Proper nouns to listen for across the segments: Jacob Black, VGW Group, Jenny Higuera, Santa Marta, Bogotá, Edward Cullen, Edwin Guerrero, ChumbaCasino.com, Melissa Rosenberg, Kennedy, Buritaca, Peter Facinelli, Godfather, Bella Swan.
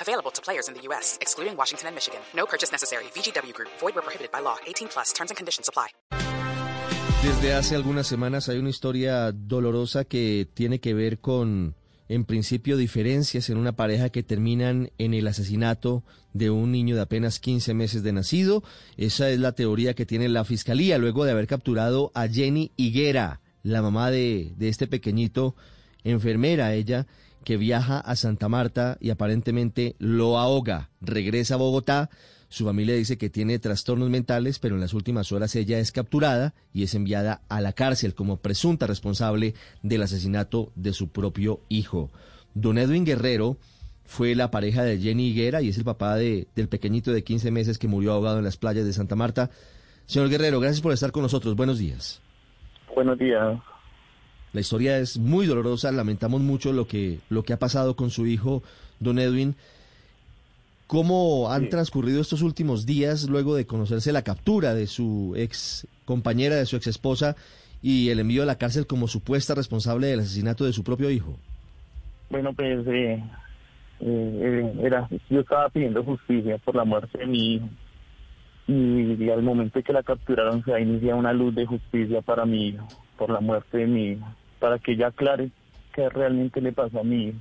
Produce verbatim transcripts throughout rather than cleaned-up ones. Available to players in the U S, excluding Washington and Michigan. No purchase necessary. V G W Group. Void where prohibited by law. eighteen plus. Terms and conditions apply. Desde hace algunas semanas hay una historia dolorosa que tiene que ver con, en principio, diferencias en una pareja que terminan en el asesinato de un niño de apenas quince meses de nacido. Esa es la teoría que tiene la fiscalía luego de haber capturado a Jenny Higuera, la mamá de, de este pequeñito, enfermera ella, que viaja a Santa Marta y aparentemente lo ahoga. Regresa a Bogotá. Su familia dice que tiene trastornos mentales, pero en las últimas horas ella es capturada y es enviada a la cárcel como presunta responsable del asesinato de su propio hijo. Don Edwin Guerrero fue la pareja de Jenny Higuera y es el papá de, del pequeñito de quince meses que murió ahogado en las playas de Santa Marta. Señor Guerrero, gracias por estar con nosotros. Buenos días. Buenos días. La historia es muy dolorosa. Lamentamos mucho lo que, lo que ha pasado con su hijo, don Edwin. ¿Cómo han transcurrido estos últimos días luego de conocerse la captura de su ex compañera, de su ex esposa, y el envío a la cárcel como supuesta responsable del asesinato de su propio hijo? Bueno, pues eh, eh, era, yo estaba pidiendo justicia por la muerte de mi hijo, y, y al momento que la capturaron se ha iniciado una luz de justicia para mi hijo, por la muerte de mi hijo, para que ella aclare qué realmente le pasó a mi hijo.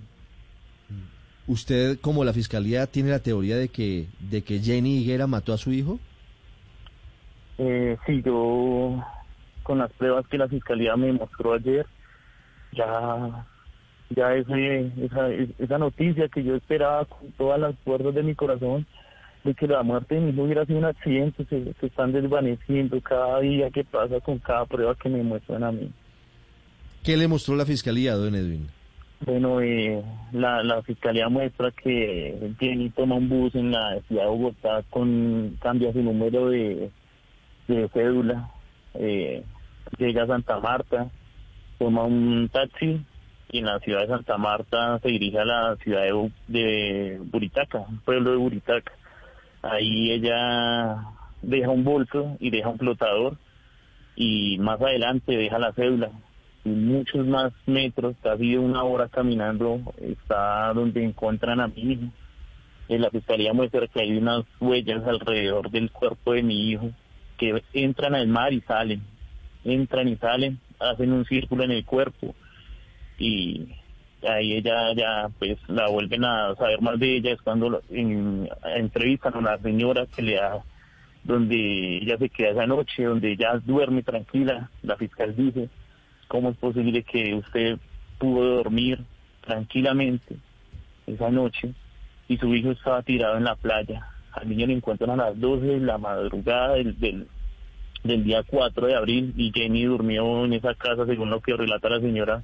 ¿Usted, como la fiscalía, tiene la teoría de que de que Jenny Higuera mató a su hijo? Eh, sí, yo, con las pruebas que la fiscalía me mostró ayer, ya, ya ese, esa, esa noticia que yo esperaba con todas las fuerzas de mi corazón, de que la muerte de mi hijo hubiera sido un accidente, se, se están desvaneciendo cada día que pasa con cada prueba que me muestran a mí. ¿Qué le mostró la fiscalía, don Edwin? Bueno, eh, la, la fiscalía muestra que Jenny toma un bus en la ciudad de Bogotá, con, cambia su número de, de cédula, eh, llega a Santa Marta, toma un taxi y en la ciudad de Santa Marta se dirige a la ciudad de, de Buritaca, un pueblo de Buritaca. Ahí ella deja un bolso y deja un flotador y más adelante deja la cédula. Y muchos más metros, casi una hora caminando, está donde encuentran a mi hijo. En la fiscalía muestra que hay unas huellas alrededor del cuerpo de mi hijo que entran al mar y salen, entran y salen, hacen un círculo en el cuerpo y ahí ella ya pues la vuelven a saber más de ella, es cuando en, entrevistan a una señora que le da, donde ella se queda esa noche, donde ella duerme tranquila. La fiscal dice: ¿cómo es posible que usted pudo dormir tranquilamente esa noche y su hijo estaba tirado en la playa? Al niño lo encuentran a las doce de la madrugada del, del, del día cuatro de abril y Jenny durmió en esa casa, según lo que relata la señora,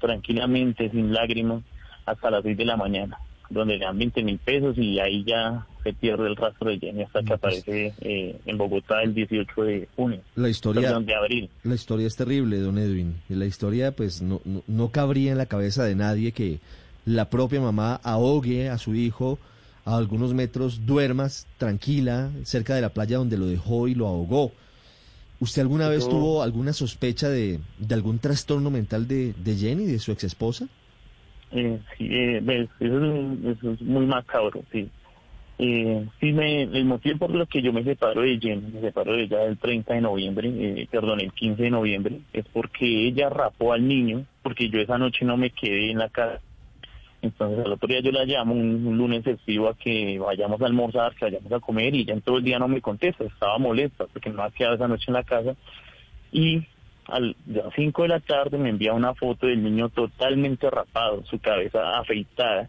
tranquilamente, sin lágrimas, hasta las seis de la mañana, donde le dan veinte mil pesos y ahí ya se pierde el rastro de Jenny hasta que aparece eh, en Bogotá el dieciocho de junio. La historia, perdón, de abril. La historia es terrible, don Edwin. La historia, pues, no, no, no cabría en la cabeza de nadie que la propia mamá ahogue a su hijo a algunos metros, duermas tranquila, cerca de la playa donde lo dejó y lo ahogó. ¿Usted alguna Yo... vez tuvo alguna sospecha de, de algún trastorno mental de, de Jenny, de su exesposa? Eh, sí, eh, eso, es, eso es muy macabro, sí. Eh, sí me, el motivo por lo que yo me separo de Jenny, me separo de ella el treinta de noviembre, eh, perdón, el quince de noviembre, es porque ella rapó al niño, porque yo esa noche no me quedé en la casa. Entonces al otro día yo la llamo un, un lunes festivo a que vayamos a almorzar, que vayamos a comer, y ella en todo el día no me contesta, estaba molesta porque no ha quedado esa noche en la casa. Y a las cinco de la tarde me envía una foto del niño totalmente rapado, su cabeza afeitada,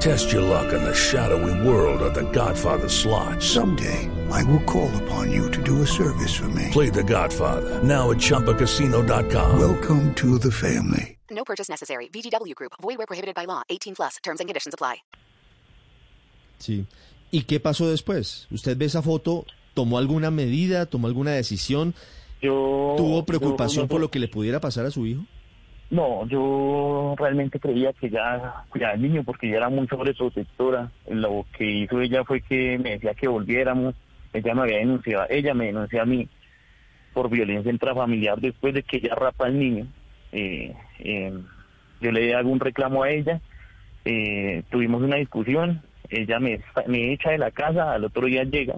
Test your luck in the shadowy world of The Godfather slot. Someday, I will call upon you to do a service for me. Play The Godfather now at Chumba Casino dot com. Welcome to the family. No purchase necessary. V G W Group. Void where prohibited by law. eighteen plus. Terms and conditions apply. Sí. ¿Y qué pasó después? ¿Usted ve esa foto? ¿Tomó alguna medida? ¿Tomó alguna decisión? Yo, ¿Tuvo preocupación yo, yo, por lo que le pudiera pasar a su hijo? No, yo realmente creía que ya cuidaba al niño porque ya era muy sobreprotectora. Lo que hizo ella fue que me decía que volviéramos. Ella me había denunciado, ella me denunció a mí por violencia intrafamiliar después de que ella rapa al niño. Eh, eh, yo le hago un reclamo a ella, eh, tuvimos una discusión, ella me, me echa de la casa, al otro día llega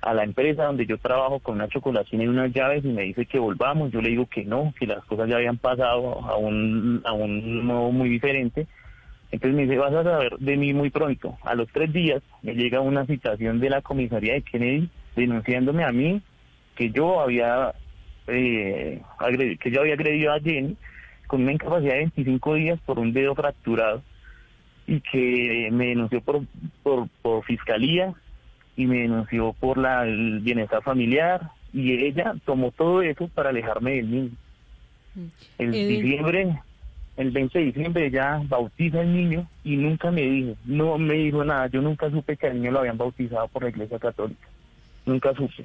a la empresa donde yo trabajo con una chocolatina y unas llaves y me dice que volvamos. Yo le digo que no, que las cosas ya habían pasado a un, a un modo muy diferente. Entonces me dice, vas a saber de mí muy pronto. A los tres días me llega una citación de la comisaría de Kennedy denunciándome a mí que yo había... Eh, que yo había agredido a Jenny con una incapacidad de veinticinco días por un dedo fracturado y que me denunció por, por, por fiscalía y me denunció por la, el bienestar familiar y ella tomó todo eso para alejarme del niño. El eh, diciembre, el veinte de diciembre ella bautiza al niño y nunca me dijo, no me dijo nada, yo nunca supe que al niño lo habían bautizado por la Iglesia Católica, nunca supe.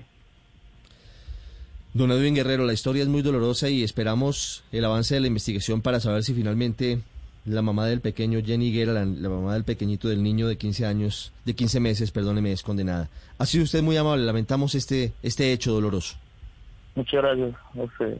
Don Edwin Guerrero, la historia es muy dolorosa y esperamos el avance de la investigación para saber si finalmente la mamá del pequeño, Jenny Higuera, la, la mamá del pequeñito del niño de quince años, de quince meses, perdóneme, es condenada. Ha sido usted muy amable, lamentamos este, este hecho doloroso. Muchas gracias a ustedes.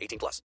eighteen plus.